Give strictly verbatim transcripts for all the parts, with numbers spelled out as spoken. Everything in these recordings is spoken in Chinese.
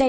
在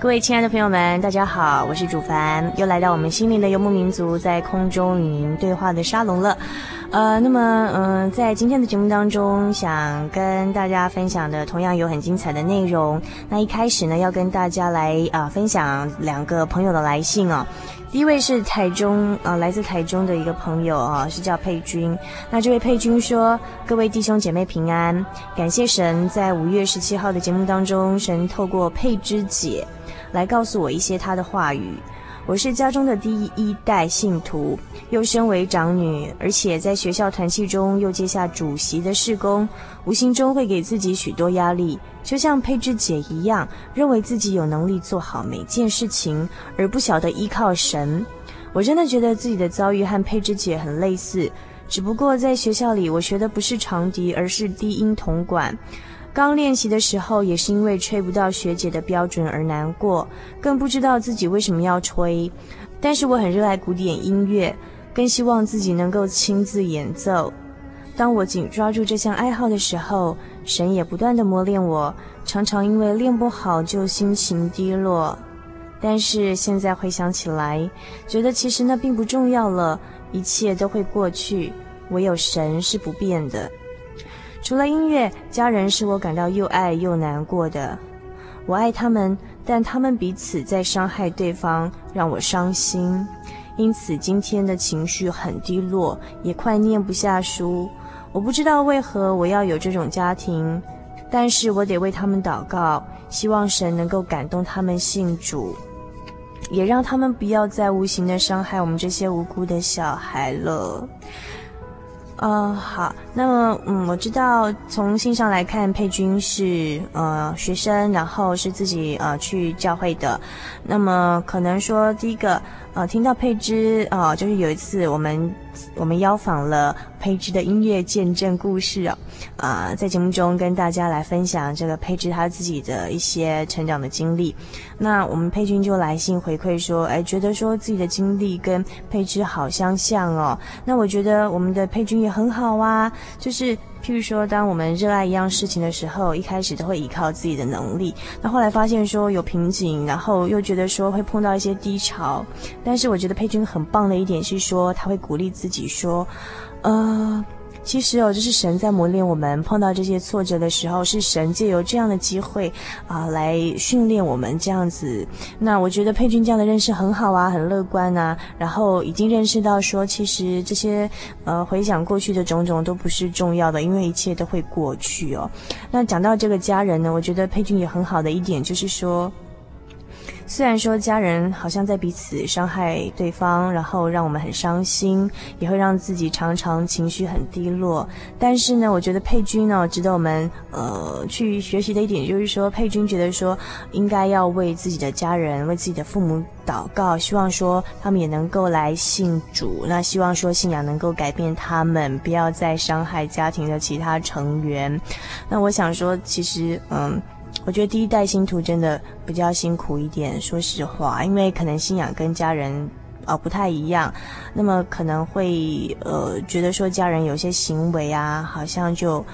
各位亲爱的朋友们，大家好，我是主凡，又来到我们心灵的游牧民族在空中与您对话的沙龙了。呃，那么，嗯、呃，在今天的节目当中，想跟大家分享的同样有很精彩的内容。那一开始呢，要跟大家来啊、呃、分享两个朋友的来信哦。第一位是台中啊、呃，来自台中的一个朋友啊，是叫佩君。那这位佩君说：“各位弟兄姐妹平安，感谢神，在五月十七号的节目当中，神透过佩芝姐来告诉我一些他的话语。”我是家中的第一代信徒，又身为长女，而且在学校团契中又接下主席的事工，无形中会给自己许多压力，就像佩芝姐一样，认为自己有能力做好每件事情，而不晓得依靠神。我真的觉得自己的遭遇和佩芝姐很类似，只不过在学校里我学的不是长笛，而是低音铜管。刚练习的时候也是因为吹不到学姐的标准而难过，更不知道自己为什么要吹。但是我很热爱古典音乐，更希望自己能够亲自演奏。当我紧抓住这项爱好的时候，神也不断地磨练我，常常因为练不好就心情低落。但是现在回想起来，觉得其实那并不重要了，一切都会过去，唯有神是不变的。除了音乐，家人是我感到又爱又难过的。我爱他们，但他们彼此在伤害对方，让我伤心。因此今天的情绪很低落，也快念不下书。我不知道为何我要有这种家庭，但是我得为他们祷告，希望神能够感动他们信主，也让他们不要再无形的伤害我们这些无辜的小孩了。呃，好，那么，嗯，我知道从信上来看，佩君是呃学生，然后是自己呃去教会的。那么可能说，第一个呃，听到佩芝呃，就是有一次我们我们邀访了佩芝的音乐见证故事啊、哦呃，在节目中跟大家来分享这个佩芝她自己的一些成长的经历。那我们佩君就来信回馈说，哎，觉得说自己的经历跟佩芝好相像哦。那我觉得我们的佩君也很好啊，就是譬如说当我们热爱一样事情的时候，一开始都会依靠自己的能力，那后来发现说有瓶颈，然后又觉得说会碰到一些低潮。但是我觉得佩君很棒的一点是说，他会鼓励自己说，呃其实哦，就是神在磨练我们，碰到这些挫折的时候，是神借由这样的机会啊、呃、来训练我们这样子。那我觉得佩君这样的认识很好啊，很乐观啊，然后已经认识到说，其实这些呃回想过去的种种都不是重要的，因为一切都会过去哦。那讲到这个家人呢，我觉得佩君也很好的一点就是说，虽然说家人好像在彼此伤害对方，然后让我们很伤心，也会让自己常常情绪很低落，但是呢，我觉得佩君呢、哦、值得我们呃去学习的一点就是说，佩君觉得说应该要为自己的家人，为自己的父母祷告，希望说他们也能够来信主，那希望说信仰能够改变他们，不要再伤害家庭的其他成员。那我想说，其实嗯我觉得第一代信徒真的比较辛苦一点，说实话，因为可能信仰跟家人呃不太一样，那么可能会呃觉得说家人有些行为啊，好像就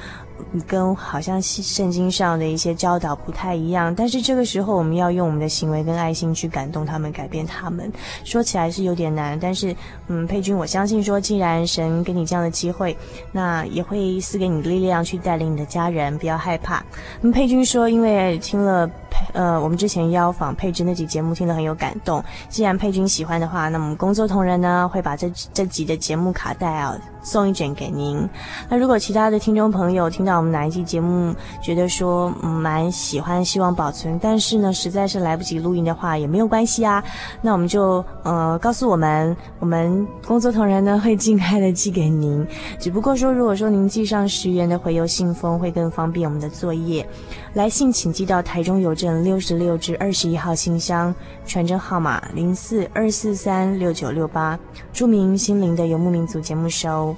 跟好像圣经上的一些教导不太一样，但是这个时候我们要用我们的行为跟爱心去感动他们，改变他们，说起来是有点难，但是嗯，佩君，我相信说既然神给你这样的机会，那也会赐给你力量去带领你的家人，不要害怕。那么佩君说因为听了呃我们之前邀访佩君那集节目听得很有感动，既然佩君喜欢的话，那我们工作同仁呢会把这这集的节目卡带啊送一卷给您。那如果其他的听众朋友听到我们哪一期节目觉得说嗯蛮喜欢，希望保存，但是呢实在是来不及录音的话也没有关系啊，那我们就呃告诉我们，我们工作同仁呢会尽快的寄给您，只不过说如果说您寄上十元的回邮信封会更方便我们的作业。来信请寄到台中邮政六十六至二十一号信箱，传真号码零四二四三六九六八，注明心灵的游牧民族节目收。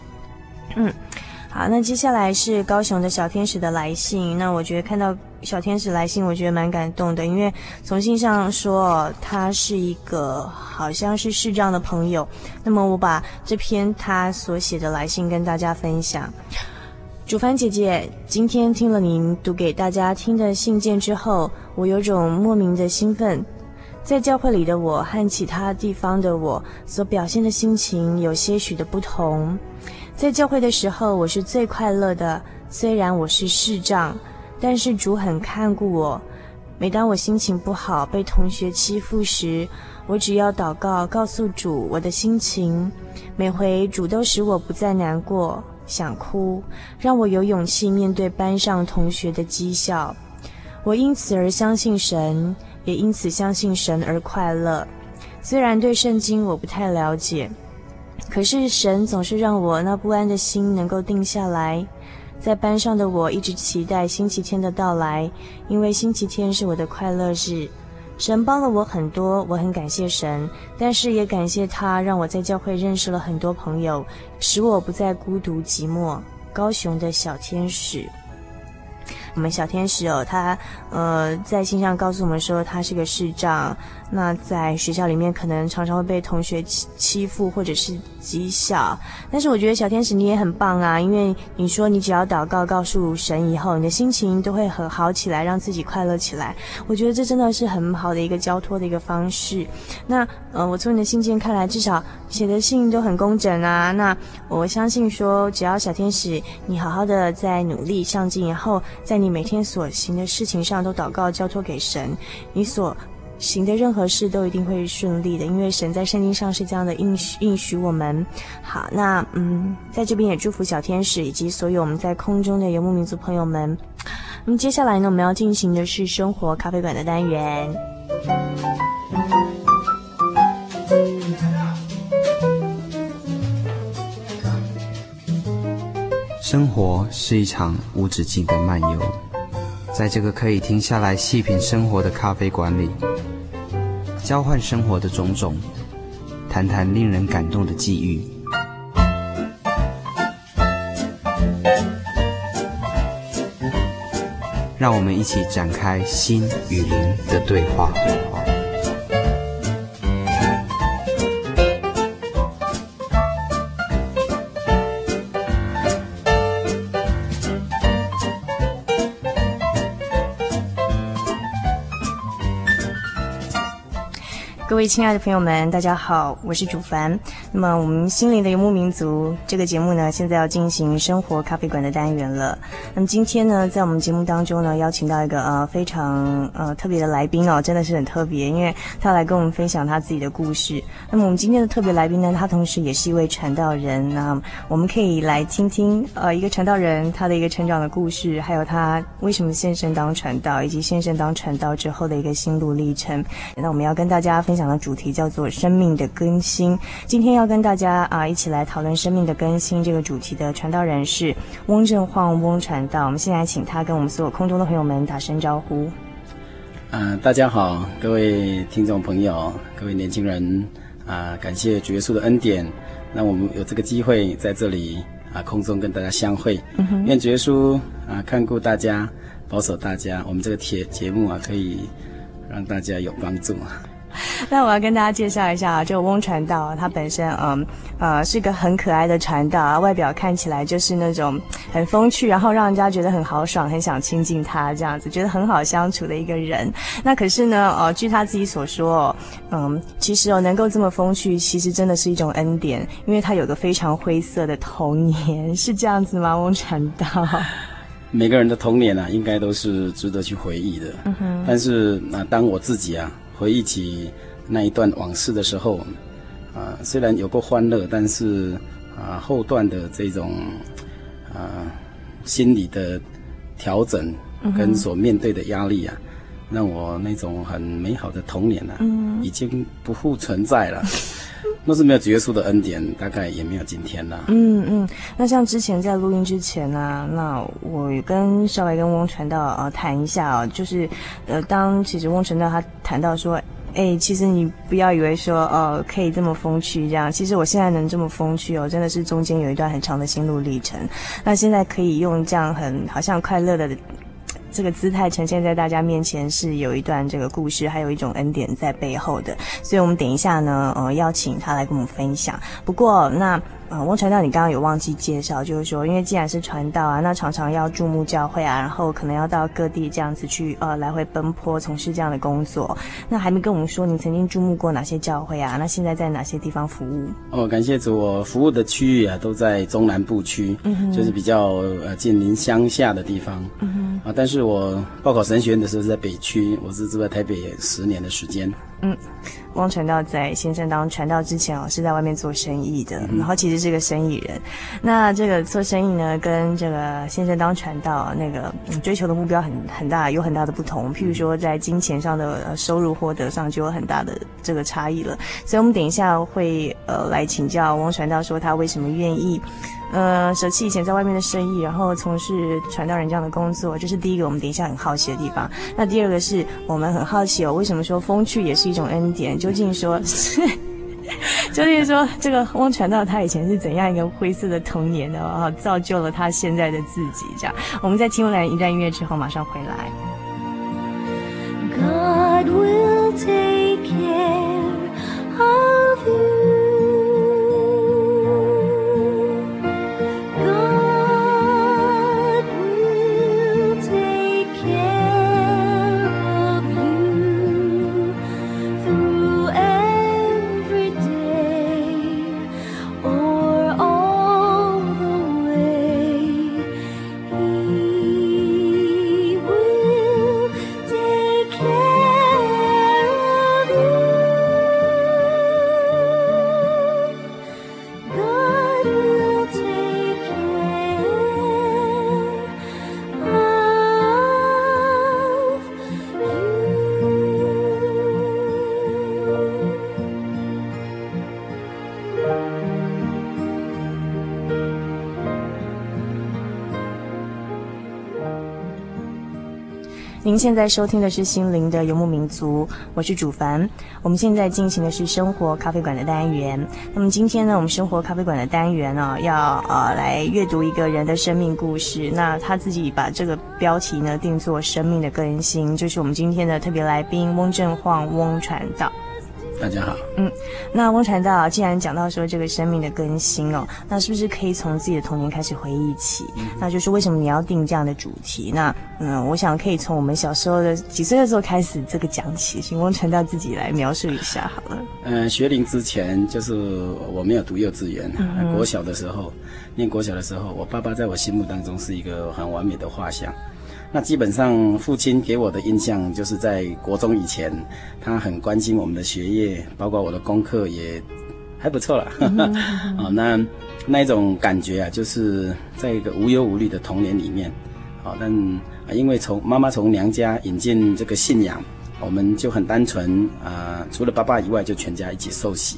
嗯，好，那接下来是高雄的小天使的来信。那我觉得看到小天使来信，我觉得蛮感动的，因为从信上说他是一个好像是视障的朋友。那么我把这篇他所写的来信跟大家分享。主帆姐姐，今天听了您读给大家听的信件之后，我有种莫名的兴奋。在教会里的我和其他地方的我所表现的心情有些许的不同。在教会的时候，我是最快乐的，虽然我是视障，但是主很看顾我。每当我心情不好，被同学欺负时，我只要祷告，告诉主我的心情。每回主都使我不再难过想哭，让我有勇气面对班上同学的讥笑。我因此而相信神，也因此相信神而快乐。虽然对圣经我不太了解，可是神总是让我那不安的心能够定下来。在班上的我一直期待星期天的到来，因为星期天是我的快乐日。神帮了我很多，我很感谢神，但是也感谢他让我在教会认识了很多朋友，使我不再孤独寂寞。高雄的小天使，我们小天使哦，他呃在信上告诉我们说他是个视障，那在学校里面可能常常会被同学欺欺负或者是讥笑，但是我觉得小天使你也很棒啊，因为你说你只要祷告告诉神以后，你的心情都会很好起来，让自己快乐起来。我觉得这真的是很好的一个交托的一个方式。那呃我从你的信件看来，至少写的信都很工整啊，那我相信说只要小天使你好好的在努力上进，然后在你每天所行的事情上都祷告交托给神，你所行的任何事都一定会顺利的，因为神在圣经上是这样的应许应许我们。好，那嗯，在这边也祝福小天使以及所有我们在空中的游牧民族朋友们。那、嗯、么接下来呢，我们要进行的是生活咖啡馆的单元。生活是一场无止境的漫游，在这个可以停下来细品生活的咖啡馆里，交换生活的种种，谈谈令人感动的际遇。让我们一起展开心与灵的对话。各位亲爱的朋友们，大家好，我是主凡。那么我们心灵的游牧民族这个节目呢，现在要进行生活咖啡馆的单元了。那么今天呢，在我们节目当中呢，邀请到一个呃非常呃特别的来宾哦，真的是很特别，因为他来跟我们分享他自己的故事。那么我们今天的特别来宾呢，他同时也是一位传道人，那我们可以来听听呃一个传道人他的一个成长的故事，还有他为什么献身当传道，以及献身当传道之后的一个心路历程。那我们要跟大家分享的主题叫做生命的更新。今天要跟大家啊一起来讨论生命的更新这个主题的传道人是翁正晃翁传道，我们现在请他跟我们所有空中的朋友们打声招呼。嗯、呃，大家好，各位听众朋友，各位年轻人啊、呃，感谢主耶稣的恩典，那我们有这个机会在这里啊、呃、空中跟大家相会，嗯、愿主耶稣啊、呃、看顾大家，保守大家，我们这个铁节目啊可以让大家有帮助。那我要跟大家介绍一下啊，这个翁传道啊，他本身嗯呃是一个很可爱的传道啊，外表看起来就是那种很风趣，然后让人家觉得很豪爽，很想亲近他这样子，觉得很好相处的一个人。那可是呢，呃，据他自己所说，嗯，其实哦能够这么风趣，其实真的是一种恩典，因为他有个非常灰色的童年，是这样子吗？翁传道。每个人的童年啊，应该都是值得去回忆的。嗯哼。但是啊，当我自己啊回忆起那一段往事的时候，啊，虽然有过欢乐，但是啊，后段的这种啊心理的调整跟所面对的压力啊，嗯、让我那种很美好的童年啊，嗯、已经不复存在了。若是没有主耶稣的恩典，大概也没有今天啦。嗯嗯，那像之前在录音之前呢、啊，那我跟稍微跟翁传道啊、呃、谈一下啊，就是呃，当其实翁传道他谈到说，哎，其实你不要以为说呃可以这么风趣这样，其实我现在能这么风趣哦，真的是中间有一段很长的心路历程。那现在可以用这样很好像快乐的这个姿态呈现在大家面前，是有一段这个故事，还有一种恩典在背后的，所以我们等一下呢，呃，邀请他来跟我们分享。不过那呃，翁传道，你刚刚有忘记介绍，就是说，因为既然是传道啊，那常常要注目教会啊，然后可能要到各地这样子去呃来回奔波，从事这样的工作。那还没跟我们说，你曾经注目过哪些教会啊？那现在在哪些地方服务？哦，感谢主，我服务的区域啊，都在中南部区，嗯、就是比较呃近邻乡下的地方。嗯哼啊，但是。我报考神学院的时候在北区，我是住在台北十年的时间。嗯，翁传道在先生当传道之前哦，是在外面做生意的，嗯、然后其实是个生意人。那这个做生意呢，跟这个先生当传道那个追求的目标很很大，有很大的不同。譬如说，在金钱上的收入获得上就有很大的这个差异了。所以我们等一下会呃来请教翁传道，说他为什么愿意。呃，舍弃以前在外面的生意，然后从事传道人这样的工作，这是第一个我们等一下很好奇的地方。那第二个是我们很好奇哦，为什么说风趣也是一种恩典？究竟说，究竟说这个翁传道他以前是怎样一个灰色的童年的啊，造就了他现在的自己这样。我们在听完一段音乐之后马上回来。God will take care of you. 您现在收听的是心灵的游牧民族，我是主凡。我们现在进行的是生活咖啡馆的单元。那么今天呢，我们生活咖啡馆的单元呢、哦，要呃来阅读一个人的生命故事。那他自己把这个标题呢定做生命的更新，就是我们今天的特别来宾翁正晃翁传道。大家好。嗯，那翁传道既然讲到说这个生命的更新哦，那是不是可以从自己的童年开始回忆起？嗯、那就是为什么你要定这样的主题？那嗯，我想可以从我们小时候的几岁的时候开始这个讲起，请翁传道自己来描述一下好了。嗯、呃，学龄之前就是我没有读幼稚园，嗯、国小的时候，念国小的时候，我爸爸在我心目当中是一个很完美的画像。那基本上，父亲给我的印象就是在国中以前，他很关心我们的学业，包括我的功课也还不错啦。啊，那那一种感觉啊，就是在一个无忧无虑的童年里面。好、哦，但啊，因为从妈妈从娘家引进这个信仰，我们就很单纯啊、呃，除了爸爸以外，就全家一起受洗。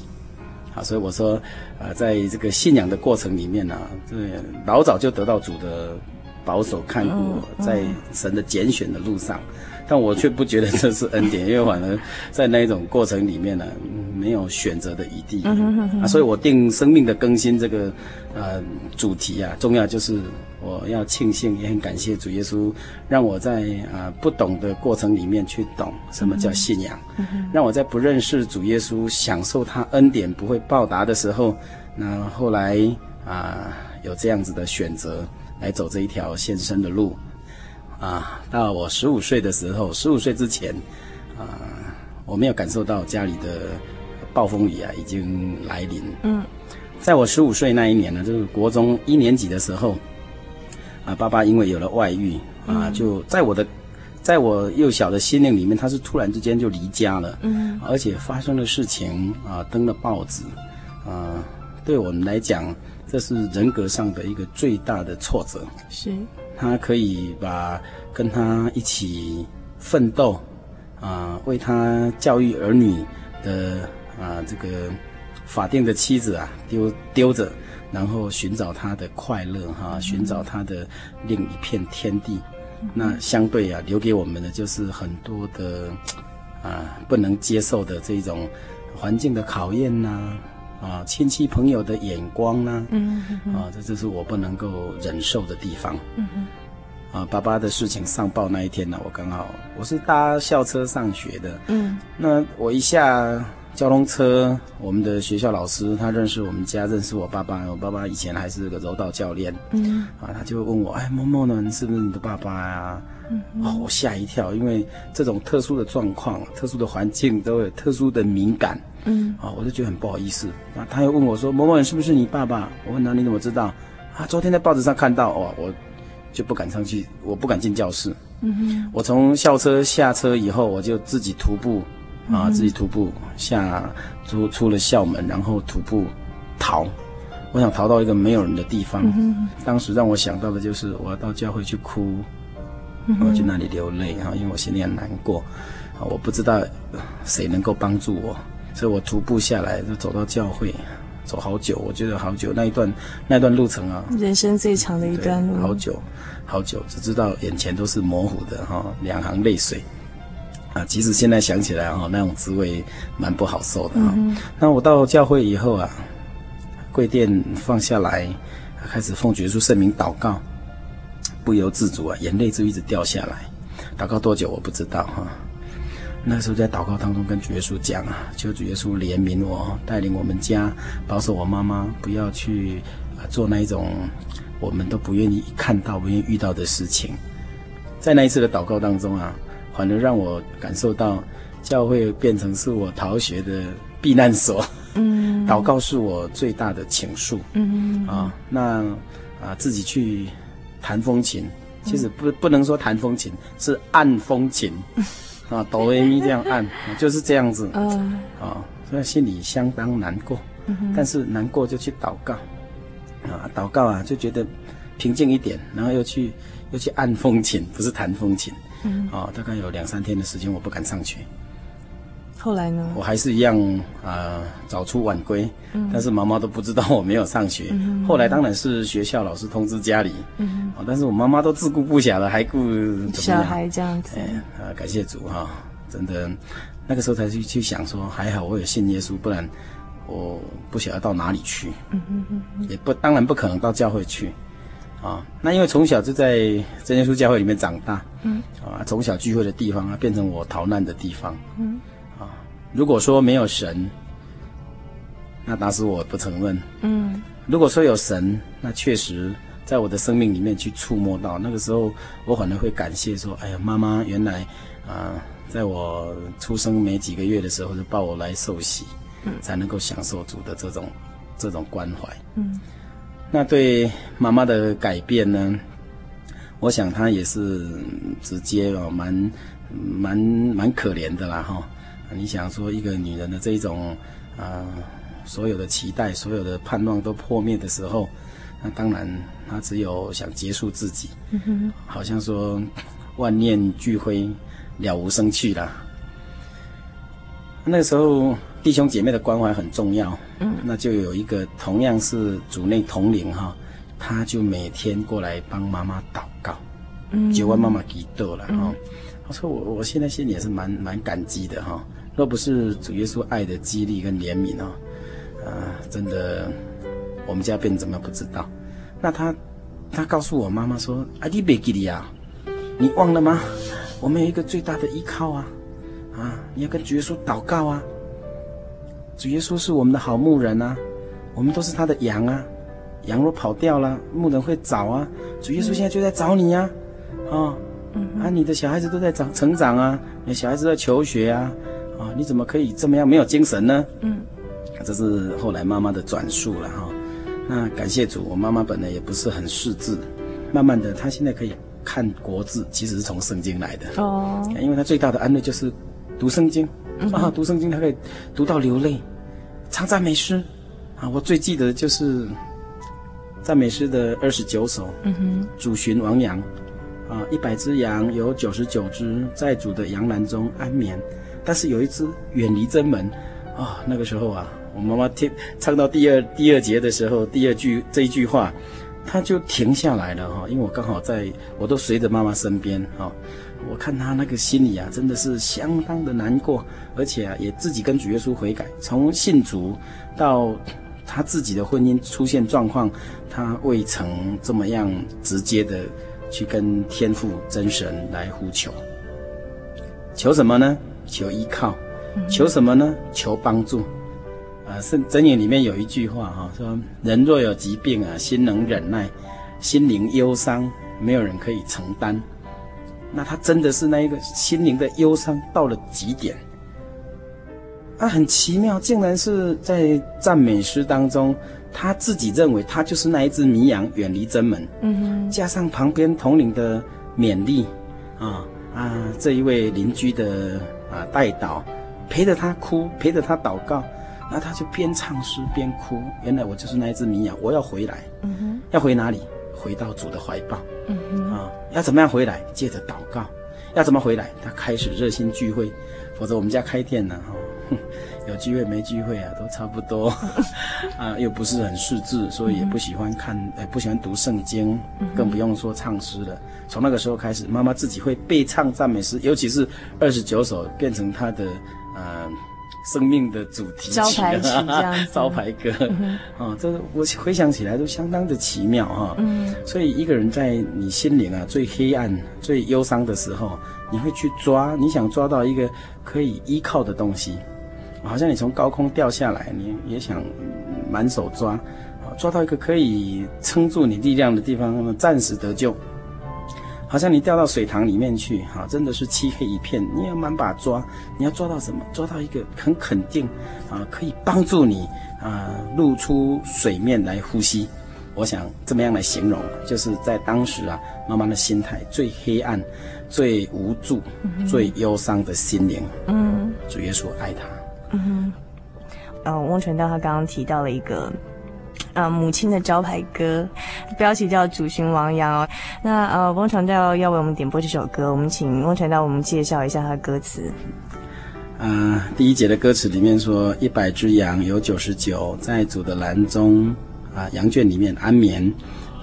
啊，所以我说，啊、呃，在这个信仰的过程里面呢、啊，对，老早就得到主的保守看顾我在神的拣选的路上，但我却不觉得这是恩典，因为反而在那一种过程里面呢、啊，没有选择的余地、嗯、哼哼哼啊。所以我定生命的更新这个呃主题啊，重要就是我要庆幸也很感谢主耶稣，让我在啊、呃、不懂的过程里面去懂什么叫信仰、嗯哼哼，让我在不认识主耶稣、享受他恩典不会报答的时候，那后来啊、呃、有这样子的选择来走这一条献身的路。啊，到我十五岁的时候，十五岁之前，啊，我没有感受到家里的暴风雨啊已经来临。嗯，在我十五岁那一年呢，就是国中一年级的时候，啊，爸爸因为有了外遇啊，就在我的，在我幼小的心灵里面，他是突然之间就离家了。嗯，而且发生了事情啊，登了报纸啊，对我们来讲，这是人格上的一个最大的挫折。是。他可以把跟他一起奋斗啊、呃，为他教育儿女的啊、呃、这个法定的妻子啊丢丢着，然后寻找他的快乐哈、啊，寻找他的另一片天地。嗯、那相对啊，留给我们的就是很多的啊、呃、不能接受的这种环境的考验呐、啊。啊，亲戚朋友的眼光呢、啊？嗯哼哼，啊，这就是我不能够忍受的地方。嗯哼，啊，爸爸的事情上报那一天呢、啊，我刚好我是搭校车上学的。嗯，那我一下交通车，我们的学校老师他认识我们家，认识我爸爸。我爸爸以前还是个柔道教练。嗯，啊，他就问我，哎，某某呢？是不是你的爸爸啊？嗯，哦，我吓一跳，因为这种特殊的状况、特殊的环境都有特殊的敏感。嗯，啊、哦，我就觉得很不好意思。啊，他又问我说：“某某人是不是你爸爸？”我问他：“你怎么知道？”啊，昨天在报纸上看到哦，我就不敢上去，我不敢进教室。嗯哼，我从校车下车以后，我就自己徒步啊、嗯，自己徒步下出出了校门，然后徒步逃。我想逃到一个没有人的地方。嗯、当时让我想到的就是我要到教会去哭，嗯、我去那里流泪啊，因为我心里很难过啊，我不知道谁能够帮助我。所以我徒步下来，就走到教会，走好久，我觉得好久那一段那一段路程啊，人生最长的一段路，好久，好久，只知道眼前都是模糊的哈、哦，两行泪水，啊，其实现在想起来哈、哦，那种滋味蛮不好受的哈、哦嗯。那我到教会以后啊，跪垫放下来，开始奉主圣名祷告，不由自主啊，眼泪就一直掉下来。祷告多久我不知道哈。啊那时候在祷告当中跟主耶稣讲啊，求主耶稣怜悯我，带领我们家，保守我妈妈，不要去啊、呃、做那一种我们都不愿意看到、不愿意遇到的事情。在那一次的祷告当中啊，反而让我感受到教会变成是我逃学的避难所。嗯，祷告是我最大的倾诉。嗯啊，那啊自己去弹风琴，其实不不能说弹风琴，是按风琴。嗯啊，哆来咪这样按，就是这样子。嗯、呃，啊，所以心里相当难过、嗯，但是难过就去祷告，啊，祷告啊，就觉得平静一点，然后又去又去按风琴，不是弹风琴。嗯，啊，大概有两三天的时间，我不敢上去。后来呢？我还是一样啊、呃，早出晚归、嗯，但是妈妈都不知道我没有上学。嗯、后来当然是学校老师通知家里，嗯、哦，但是我妈妈都自顾不暇了，还顾小孩这样子。哎、呃，感谢主哈、哦，真的，那个时候才去去想说，还好我有信耶稣，不然我不晓得到哪里去。嗯嗯嗯，也不当然不可能到教会去。啊、哦，那因为从小就在真耶稣教会里面长大，嗯，啊，从小聚会的地方啊，变成我逃难的地方。嗯。如果说没有神，那打死我不承认。嗯，如果说有神，那确实在我的生命里面去触摸到。那个时候，我反而会感谢说：“哎呀，妈妈，原来啊、呃，在我出生没几个月的时候就抱我来受洗，嗯、才能够享受主的这种这种关怀。”嗯，那对妈妈的改变呢？我想她也是直接哦，蛮蛮蛮可怜的啦，哈。你想说一个女人的这一种，啊、呃，所有的期待、所有的盼望都破灭的时候，那当然她只有想结束自己，嗯、好像说万念俱灰，了无生趣啦。那时候弟兄姐妹的关怀很重要，嗯，那就有一个同样是主内同龄哈，他就每天过来帮妈妈祷就我妈妈祈祷了哈。他说我我现在心里也是蛮蛮感激的哈、哦，若不是主耶稣爱的激励跟怜悯哦，啊、呃，真的我们家变怎么不知道。那他他告诉我妈妈说啊，你别给力啊，你忘了吗？我们有一个最大的依靠啊，啊，你要跟主耶稣祷告啊。主耶稣是我们的好牧人啊，我们都是他的羊啊，羊若跑掉了，牧人会找啊。主耶稣现在就在找你啊，哦。啊，你的小孩子都在长成长啊，你的小孩子在求学啊，啊，你怎么可以这么样没有精神呢？嗯，这是后来妈妈的转述了哈、哦。那感谢主，我妈妈本来也不是很识字，慢慢的她现在可以看国字，其实是从圣经来的哦。因为她最大的安慰就是读圣经、嗯、啊，读圣经她可以读到流泪，唱赞美诗啊。我最记得就是赞美诗的二十九首，嗯哼，主寻王羊。啊，一百只羊有九十九只在主的羊栏中安眠，但是有一只远离真门。啊、哦，那个时候啊，我妈妈听唱到第二第二节的时候，第二句这一句话，她就停下来了哈、哦，因为我刚好在，我都随着妈妈身边哈、哦，我看她那个心里啊，真的是相当的难过，而且啊，也自己跟主耶稣悔改，从信主到她自己的婚姻出现状况，她未曾这么样直接的。去跟天父真神来呼求，求什么呢？求依靠，求什么呢？求帮助。啊、呃，圣箴言里面有一句话哈、哦，说人若有疾病啊，心能忍耐，心灵忧伤，没有人可以承担。那他真的是那一个心灵的忧伤到了极点。啊，很奇妙，竟然是在赞美诗当中。他自己认为他就是那一只迷羊远离真门，嗯哼，加上旁边统领的勉励啊啊这一位邻居的啊带导，陪着他哭，陪着他祷告，那他就边唱诗边哭，原来我就是那一只迷羊，我要回来，嗯哼，要回哪里？回到主的怀抱，嗯哼，啊，要怎么样回来？借着祷告。要怎么回来？他开始热心聚会，否则我们家开店呢、啊、哈、哦，有聚会没聚会啊，都差不多，啊，又不是很识字，所以也不喜欢看，呃，不喜欢读圣经，更不用说唱诗了。从那个时候开始，妈妈自己会背唱赞美诗，尤其是二十九首，变成她的呃生命的主题曲、啊、招牌曲这样招牌歌，嗯、啊，这我回想起来都相当的奇妙哈、啊。嗯，所以一个人在你心灵啊最黑暗、最忧伤的时候，你会去抓，你想抓到一个可以依靠的东西，好像你从高空掉下来，你也想满手抓，抓到一个可以撑住你力量的地方，那么暂时得救。好像你掉到水塘里面去，哈，真的是漆黑一片，你要满把抓，你要抓到什么？抓到一个很肯定，啊，可以帮助你啊露出水面来呼吸。我想这么样来形容，就是在当时啊，妈妈的心态最黑暗、最无助、嗯、最忧伤的心灵，嗯，主耶稣爱他。嗯哼，嗯，翁传道他刚刚提到了一个。呃，母亲的招牌歌，标题叫《主寻王羊》哦。那呃，翁传道要为我们点播这首歌，我们请翁传道我们介绍一下他的歌词。呃，第一节的歌词里面说，一百只羊有九十九在主的栏中啊、呃，羊圈里面安眠，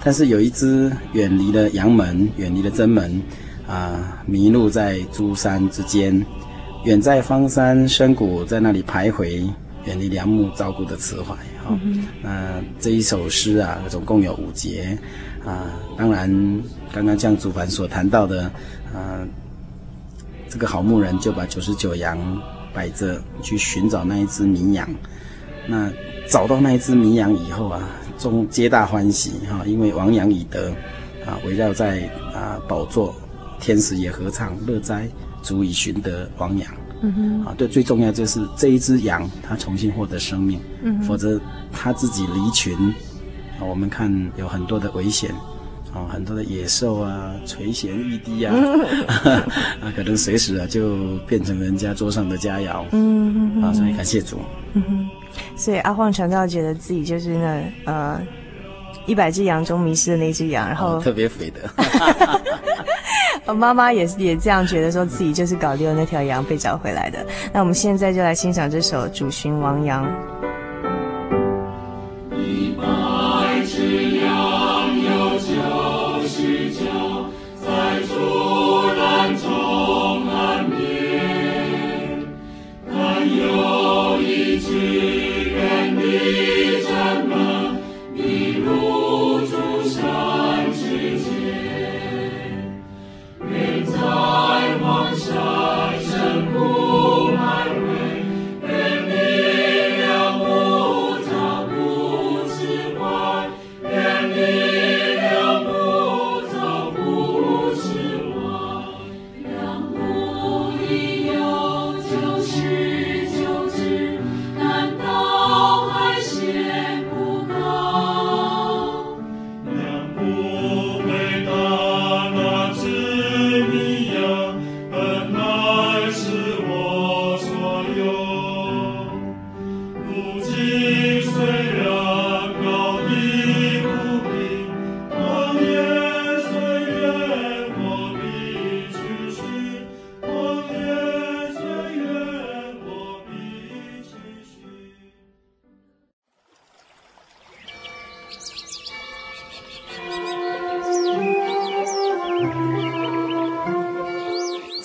但是有一只远离了羊门，远离了真门啊、呃，迷路在诸山之间，远在方山深谷，在那里徘徊。远离良木照顾的慈怀哈、哦嗯，那这一首诗啊，总共有五节啊。当然，刚刚像主凡所谈到的，啊，这个好牧人就把九十九羊摆着去寻找那一只迷羊。那找到那一只迷羊以后啊，众皆大欢喜哈、啊，因为王羊已得啊，围绕在啊宝座，天使也合唱乐哉，足以寻得王羊。嗯、啊，对，最重要就是这一只羊，它重新获得生命，嗯、否则它自己离群啊。我们看有很多的危险啊，很多的野兽啊，垂涎欲滴啊，啊，可能随时啊就变成人家桌上的佳肴。嗯，啊，所以感谢主。嗯哼，所以阿晃传道觉得自己就是那呃一百只羊中迷失的那只羊，然后、哦、特别肥的。我妈妈也也这样觉得，说自己就是搞丢那条羊被找回来的。那我们现在就来欣赏这首《主寻王羊》。一百只羊有九十九在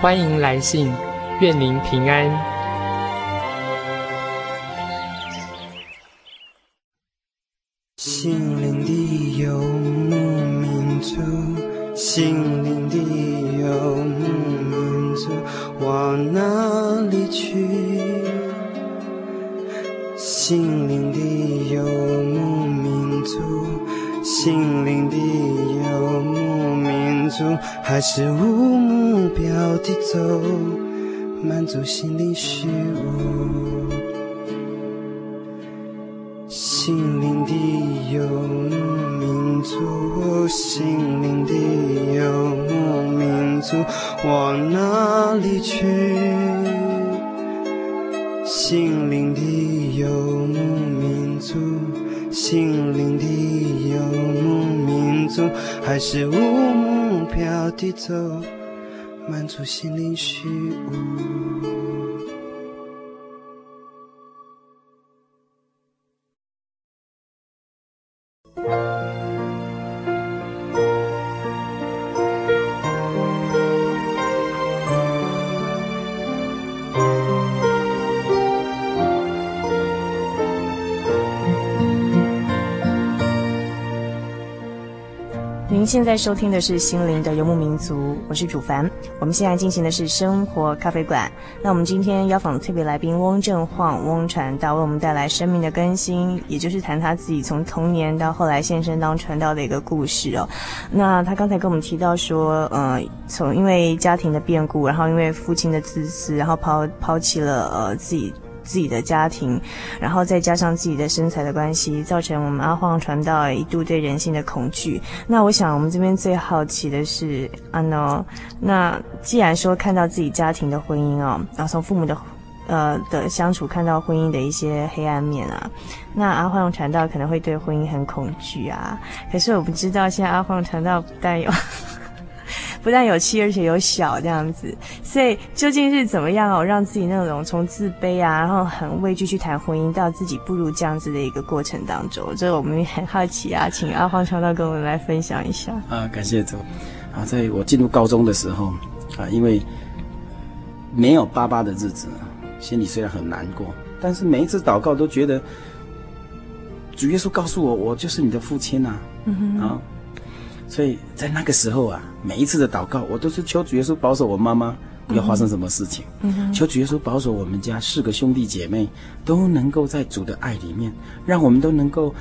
欢迎来信，愿您平安。心灵的游牧民族，心灵的游牧民族，往哪里去？心灵的游牧民族，心灵的游牧民族，还是无目标地走，满足心灵虚无。心灵的游牧民族，心灵的游牧民族，往哪里去？心灵的游牧民族，心灵的游牧民族，还是无目标地走，满足心灵虚无。您现在收听的是心灵的游牧民族，我是主凡。我们现在进行的是生活咖啡馆。那我们今天邀访特别来宾翁正晃翁传道，为我们带来生命的更新，也就是谈他自己从童年到后来现身当传道的一个故事哦。那他刚才跟我们提到说，呃，从因为家庭的变故，然后因为父亲的自私，然后抛抛弃了呃自己。自己的家庭，然后再加上自己的身材的关系，造成我们阿晃传道一度对人性的恐惧。那我想我们这边最好奇的是啊 no， 那既然说看到自己家庭的婚姻哦，然后从父母的呃的相处看到婚姻的一些黑暗面啊，那阿晃传道可能会对婚姻很恐惧啊。可是我们知道现在阿晃传道不但有不但有妻，而且有小这样子，所以究竟是怎么样哦，让自己那种从自卑啊，然后很畏惧去谈婚姻，到自己步入这样子的一个过程当中，这我们很好奇啊，请阿晃传道跟我们来分享一下。啊，感谢主啊，在我进入高中的时候啊，因为没有爸爸的日子，心里虽然很难过，但是每一次祷告都觉得主耶稣告诉我，我就是你的父亲啊，嗯啊。所以在那个时候啊，每一次的祷告，我都是求主耶稣保守我妈妈不要发生什么事情，嗯、求主耶稣保守我们家四个兄弟姐妹都能够在主的爱里面，让我们都能够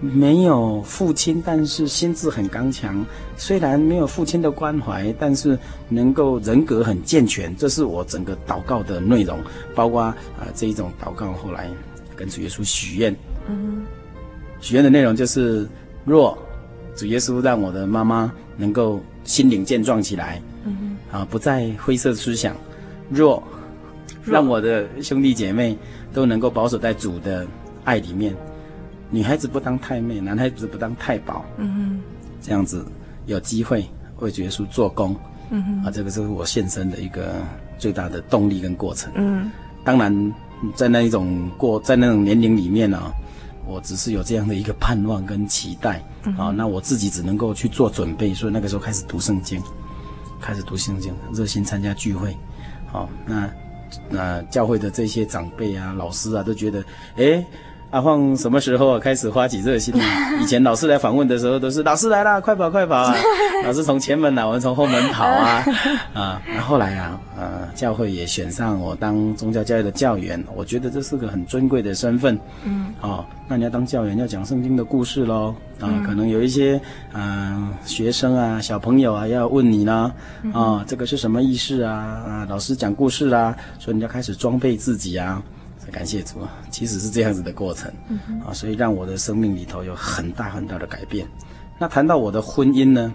没有父亲，但是心智很刚强，虽然没有父亲的关怀，但是能够人格很健全。这是我整个祷告的内容，包括啊、呃、这一种祷告后来跟主耶稣许愿，嗯、许愿的内容就是若主耶稣让我的妈妈能够心灵健壮起来，嗯、啊，不再灰色思想。若让我的兄弟姐妹都能够保守在主的爱里面，女孩子不当太妹，男孩子不当太保，嗯，这样子有机会为主耶稣做工，嗯，啊，这个是我献身的一个最大的动力跟过程。嗯，当然在那一种过在那种年龄里面呢、啊。我只是有这样的一个盼望跟期待，嗯、啊，那我自己只能够去做准备，所以那个时候开始读圣经，开始读圣经，热心参加聚会，好、啊，那那、呃、教会的这些长辈啊、老师啊都觉得，哎，阿晃什么时候、啊、开始发起热心？以前老师来访问的时候都是老师来啦，快跑快跑啊！老师从前门啊，我们从后门跑啊，啊，那后来啊，呃，教会也选上我当宗教教育的教员，我觉得这是个很尊贵的身份，嗯。哦，那你要当教员，要讲圣经的故事咯啊、嗯，可能有一些呃学生啊、小朋友啊要问你啦，啊、哦嗯，这个是什么意思啊？啊，老师讲故事啦、啊，所以你要开始装备自己啊。感谢主，其实是这样子的过程、嗯、啊，所以让我的生命里头有很大很大的改变。那谈到我的婚姻呢，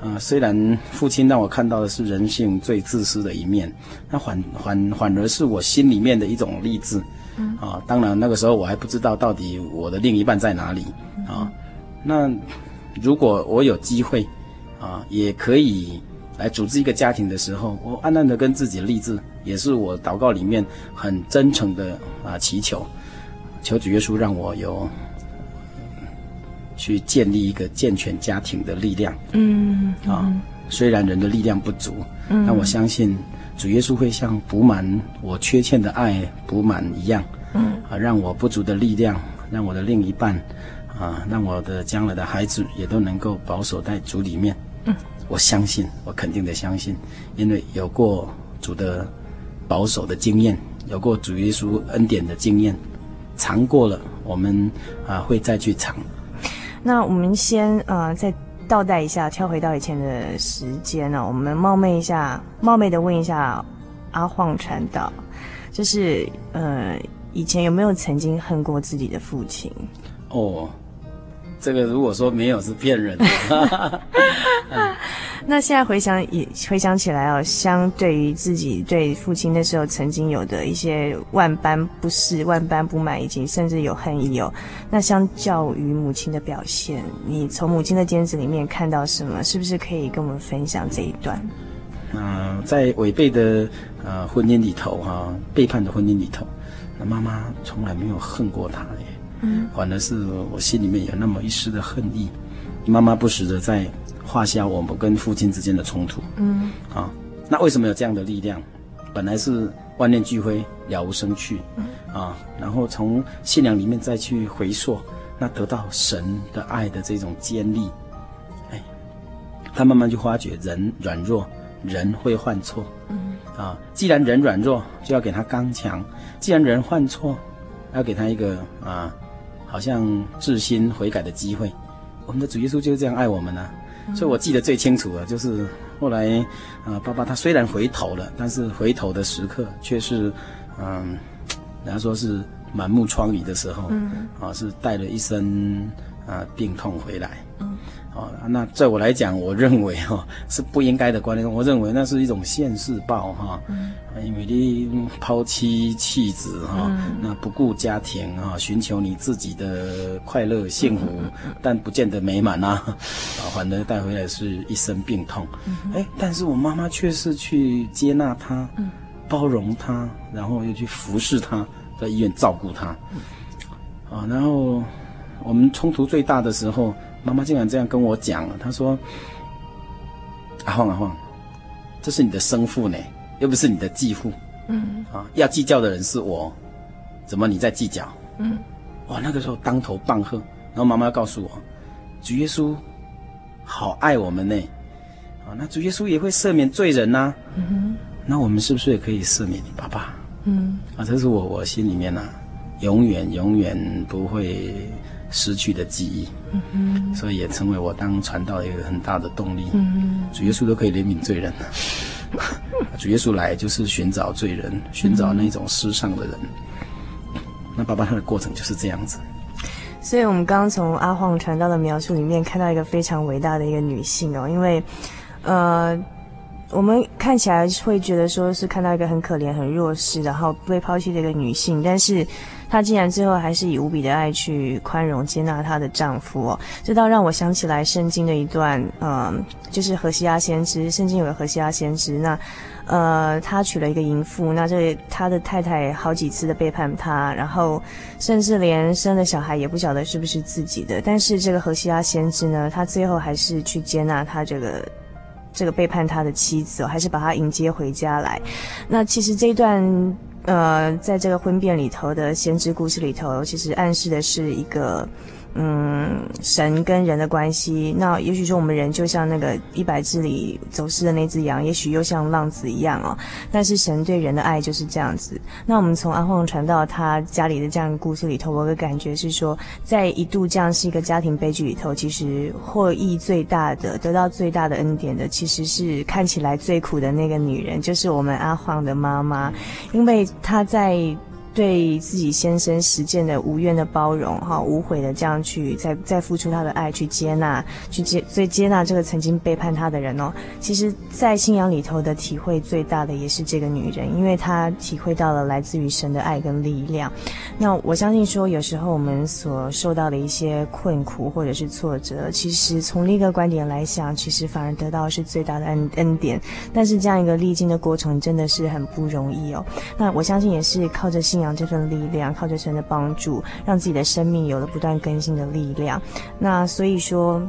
呃，虽然父亲让我看到的是人性最自私的一面，那反反反而是我心里面的一种励志。嗯啊，当然那个时候我还不知道到底我的另一半在哪里啊。那如果我有机会啊，也可以来组织一个家庭的时候，我暗暗的跟自己励志，也是我祷告里面很真诚的啊祈求，求主耶稣让我有去建立一个健全家庭的力量。嗯，嗯啊，虽然人的力量不足，嗯，但我相信主耶稣会像补满我缺欠的爱补满一样，嗯，啊，让我不足的力量，让我的另一半，啊，让我的将来的孩子也都能够保守在主里面。嗯，我相信，我肯定的相信，因为有过主的保守的经验，有过主耶稣恩典的经验，尝过了，我们啊会再去尝。那我们先呃再倒带一下，跳回到以前的时间呢，哦，我们冒昧一下，冒昧的问一下阿晃传道，就是呃以前有没有曾经恨过自己的父亲？哦，这个如果说没有是骗人的。嗯，那现在回想也回想起来哦，相对于自己对父亲那时候曾经有的一些万般不适、万般不满，以及甚至有恨意哦，那相较于母亲的表现，你从母亲的坚持里面看到什么？是不是可以跟我们分享这一段？嗯，呃，在违背的呃婚姻里头哈，啊，背叛的婚姻里头，那妈妈从来没有恨过他耶，嗯，反而是我心里面有那么一丝的恨意，妈妈不时的在化消我们跟父亲之间的冲突。嗯，啊，那为什么有这样的力量？本来是万念俱灰，了无生趣，嗯，啊，然后从信仰里面再去回溯，那得到神的爱的这种坚力，哎，他慢慢就发觉人软弱，人会犯错，嗯，啊，既然人软弱，就要给他刚强；既然人犯错，要给他一个啊，好像自新悔改的机会。我们的主耶稣就是这样爱我们啊。所以我记得最清楚的就是后来啊，呃，爸爸他虽然回头了，但是回头的时刻却是嗯，人家说是满目疮痍的时候，嗯，啊，是带了一身啊，呃、病痛回来。嗯，啊，那在我来讲，我认为哈，哦，是不应该的观念，我认为那是一种现世报哈，哦，嗯，因为你抛妻弃子哈，哦，嗯，那不顾家庭啊，哦，寻求你自己的快乐幸福，嗯，但不见得美满啊，啊，反而带回来是一身病痛。哎，嗯，但是我妈妈却是去接纳他，嗯，包容他，然后又去服侍他，在医院照顾他，嗯，啊，然后我们冲突最大的时候，妈妈竟然这样跟我讲了，她说：“阿晃阿晃，这是你的生父呢，又不是你的继父，嗯，啊，要计较的人是我，怎么你在计较？”嗯，哇，那个时候当头棒喝，然后妈妈告诉我，主耶稣好爱我们呢，啊，那主耶稣也会赦免罪人呐，啊，嗯，那我们是不是也可以赦免你爸爸？嗯，啊，这是我我心里面呐，啊，永远永远不会失去的记忆，嗯，所以也成为我当传道一个很大的动力。嗯，主耶稣都可以怜悯罪人，主耶稣来就是寻找罪人，寻找那种失丧的人，嗯，那爸爸他的过程就是这样子。所以我们刚刚从阿晃传道的描述里面看到一个非常伟大的一个女性哦，因为呃我们看起来会觉得说是看到一个很可怜很弱势然后被抛弃的一个女性，但是她竟然最后还是以无比的爱去宽容接纳她的丈夫哦，这倒让我想起来圣经的一段，呃，就是何西阿先知，圣经有个何西阿先知，那呃，他娶了一个淫妇，那这他的太太好几次的背叛他，然后甚至连生的小孩也不晓得是不是自己的，但是这个何西阿先知呢，他最后还是去接纳他这个这个背叛他的妻子哦，还是把他迎接回家来。那其实这一段呃，在这个婚变里头的先知故事里头，其实暗示的是一个，嗯，神跟人的关系。那也许说我们人就像那个一百只里走失的那只羊，也许又像浪子一样哦。但是神对人的爱就是这样子。那我们从阿晃传到他家里的这样的故事里头，我的感觉是说，在一度这样是一个家庭悲剧里头，其实获益最大的、得到最大的恩典的，其实是看起来最苦的那个女人，就是我们阿晃的妈妈，因为她在对自己先生实践的无怨的包容哈，无悔的这样去再再付出他的爱，去接纳，去接所以接纳这个曾经背叛他的人哦。其实，在信仰里头的体会最大的也是这个女人，因为她体会到了来自于神的爱跟力量。那我相信说，有时候我们所受到的一些困苦或者是挫折，其实从另一个观点来想，其实反而得到的是最大的恩恩典。但是这样一个历经的过程真的是很不容易哦。那我相信也是靠着信仰这份力量，靠着神的帮助，让自己的生命有了不断更新的力量。那所以说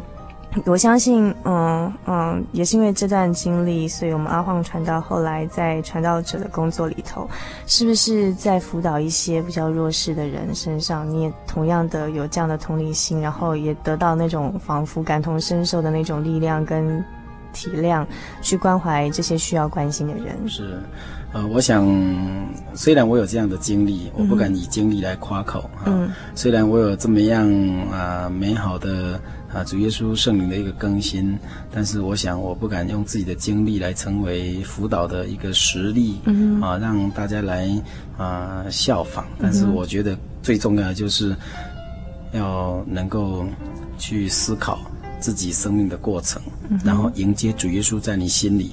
我相信嗯嗯也是因为这段经历，所以我们阿晃传道后来在传道者的工作里头，是不是在辅导一些比较弱势的人身上，你也同样的有这样的同理心，然后也得到那种仿佛感同身受的那种力量跟体谅，去关怀这些需要关心的人。是呃，我想虽然我有这样的经历，我不敢以经历来夸口、啊嗯、虽然我有这么样啊、呃、美好的啊主耶稣圣灵的一个更新，但是我想我不敢用自己的经历来成为辅导的一个实例、嗯、啊让大家来啊效仿，但是我觉得最重要的就是要能够去思考自己生命的过程、嗯、然后迎接主耶稣在你心里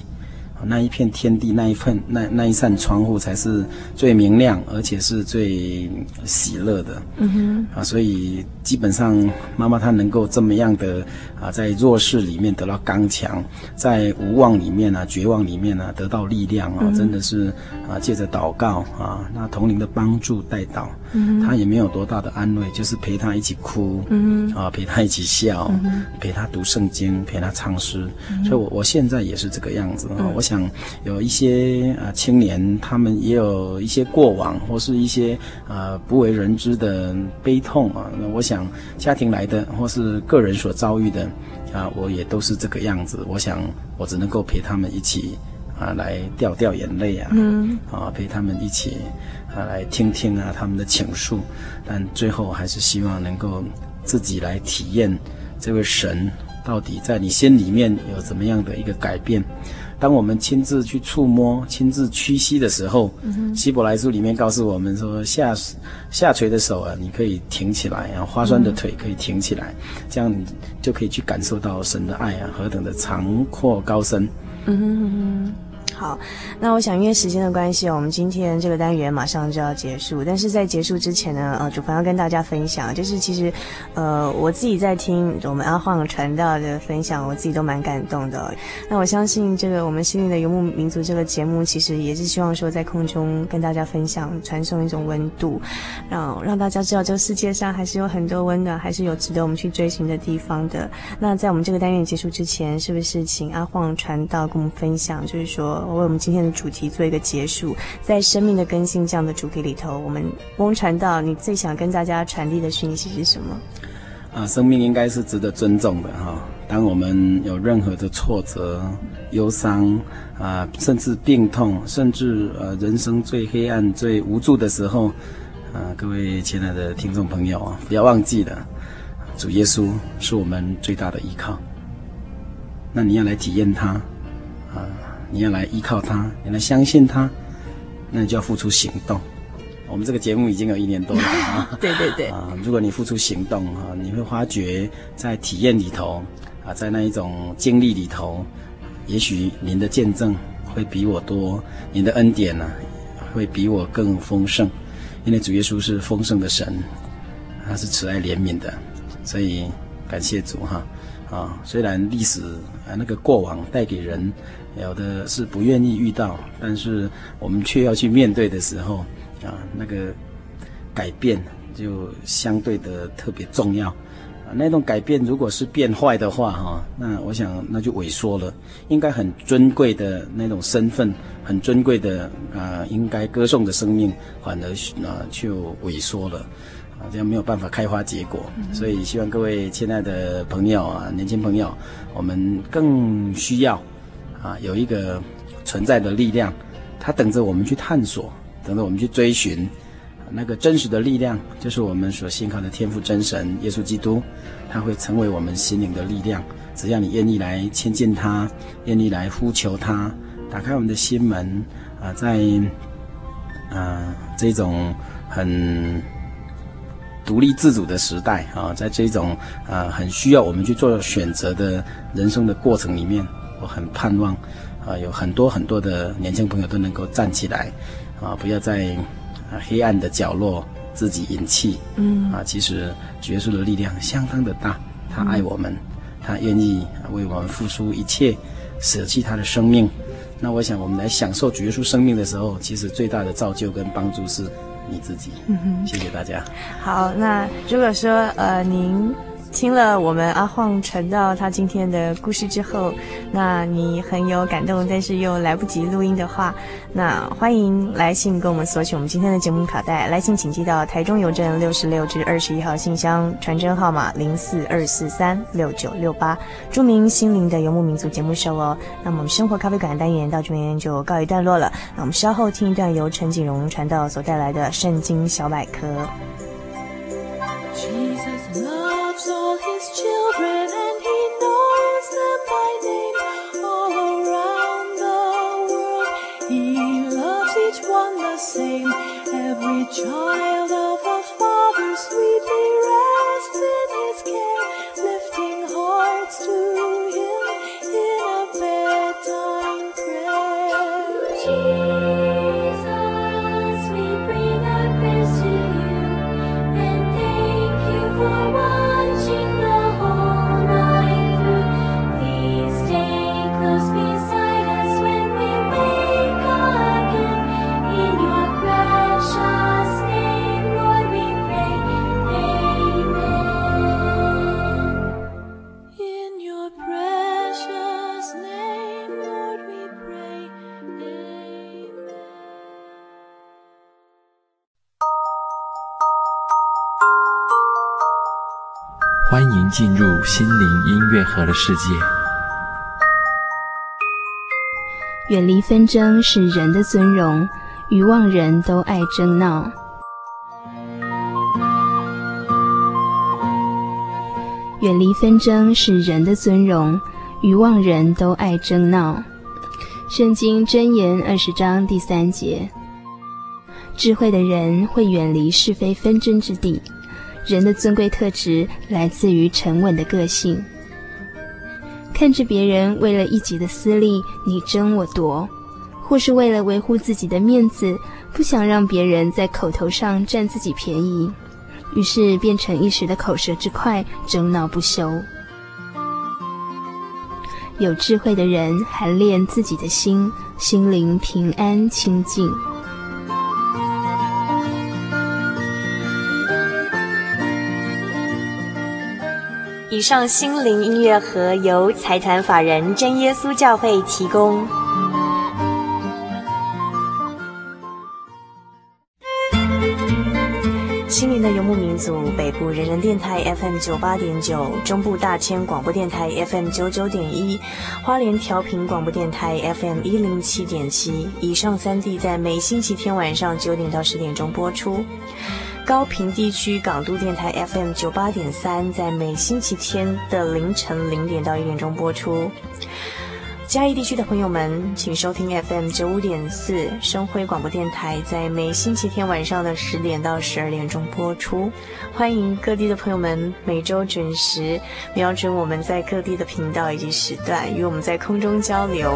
那一片天地，那一份那那一扇窗户才是最明亮，而且是最喜乐的。嗯哼啊，所以基本上妈妈她能够这么样的啊，在弱势里面得到刚强，在无望里面啊、绝望里面啊得到力量啊，嗯、真的是啊，借着祷告啊，那同龄的帮助带到，嗯，她也没有多大的安慰，就是陪她一起哭，嗯啊，陪她一起笑，嗯、陪她读圣经，陪她唱诗。嗯、所以我我现在也是这个样子啊，嗯、我。想有一些啊、呃、青年，他们也有一些过往或是一些呃不为人知的悲痛啊。那我想家庭来的或是个人所遭遇的啊，我也都是这个样子。我想我只能够陪他们一起啊来掉掉眼泪啊，嗯、啊陪他们一起啊来听听啊他们的倾诉，但最后还是希望能够自己来体验这位神到底在你心里面有怎么样的一个改变。当我们亲自去触摸、亲自屈膝的时候，嗯、希伯来书里面告诉我们说，下下垂的手啊，你可以挺起来啊；花酸的腿可以挺起来，嗯、这样你就可以去感受到神的爱啊，何等的长阔高深。嗯哼嗯哼。好，那我想因为时间的关系，我们今天这个单元马上就要结束，但是在结束之前呢，呃，主凡要跟大家分享，就是其实，呃，我自己在听我们阿晃传道的分享，我自己都蛮感动的。那我相信这个我们心灵的游牧民族这个节目，其实也是希望说在空中跟大家分享，传送一种温度，让让大家知道这个世界上还是有很多温暖，还是有值得我们去追寻的地方的。那在我们这个单元结束之前，是不是请阿晃传道跟我们分享，就是说为我们今天的主题做一个结束，在生命的更新这样的主题里头，我们翁传道你最想跟大家传递的讯息是什么？啊，生命应该是值得尊重的哈、哦。当我们有任何的挫折、忧伤啊，甚至病痛，甚至呃人生最黑暗、最无助的时候，啊，各位亲爱的听众朋友啊，不要忘记了，主耶稣是我们最大的依靠。那你要来体验他，啊。你要来依靠他，你来相信他，那你就要付出行动。我们这个节目已经有一年多了啊，对对对啊、呃，如果你付出行动啊，你会发觉在体验里头啊，在那一种经历里头，也许您的见证会比我多，您的恩典呢、啊、会比我更丰盛，因为主耶稣是丰盛的神，他是慈爱怜悯的，所以感谢主哈。啊，虽然历史啊那个过往带给人有的是不愿意遇到，但是我们却要去面对的时候，啊，那个改变就相对的特别重要。啊，那种改变如果是变坏的话，哈、啊，那我想那就萎缩了。应该很尊贵的那种身份，很尊贵的啊，应该歌颂的生命，反而啊就萎缩了。啊，这样没有办法开花结果，所以希望各位亲爱的朋友啊，年轻朋友，我们更需要啊有一个存在的力量，它等着我们去探索，等着我们去追寻。那个真实的力量就是我们所信靠的天父真神耶稣基督，他会成为我们心灵的力量，只要你愿意来亲近他，愿意来呼求他，打开我们的心门啊，在呃这种很独立自主的时代啊，在这种啊、呃、很需要我们去做选择的人生的过程里面，我很盼望啊、呃、有很多很多的年轻朋友都能够站起来啊、呃，不要在黑暗的角落自己隐气。嗯啊，其实耶稣的力量相当的大，他爱我们，他愿意为我们付出一切，舍弃他的生命。那我想我们来享受耶稣生命的时候，其实最大的造就跟帮助是你自己。嗯哼，谢谢大家。好，那如果说呃您听了我们阿晃传道他今天的故事之后，那你很有感动但是又来不及录音的话，那欢迎来信跟我们索取我们今天的节目卡带。来信请寄到台中邮政六十六至二十一号信箱，传真号码零四二四三六九六八，注明心灵的游牧民族节目收哦。那么我们生活咖啡馆单元到这边就告一段落了，那我们稍后听一段由陈景荣传道所带来的圣经小百科。All his children, and he knows them by name all around the world. He loves each one the same. Every child of a father sweetly rests in his care, lifting hearts to him in a bedtime prayer.欢迎进入心灵音乐盒的世界。远离纷争是人的尊荣，愚妄人都爱争闹。远离纷争是人的尊荣，愚妄人都爱争闹。圣经箴言二十章第三节，智慧的人会远离是非纷争之地。人的尊贵特质来自于沉稳的个性。看着别人为了一己的私利你争我夺，或是为了维护自己的面子，不想让别人在口头上占自己便宜，于是变成一时的口舌之快，争闹不休。有智慧的人含恋自己的心，心灵平安清净。以上心灵音乐盒由财团法人真耶稣教会提供。心灵的游牧民族，北部人人电台 F M 九八点九，中部大千广播电台 F M 九九点一，花莲调频广播电台 F M 一零七点七。以上三地在每星期天晚上九点到十点钟播出。高屏地区港都电台 F M 九八点三，在每星期天的凌晨零点到一点钟播出。嘉义地区的朋友们，请收听 F M 九五点四深辉广播电台，在每星期天晚上的十点到十二点钟播出。欢迎各地的朋友们每周准时瞄准我们在各地的频道以及时段，与我们在空中交流。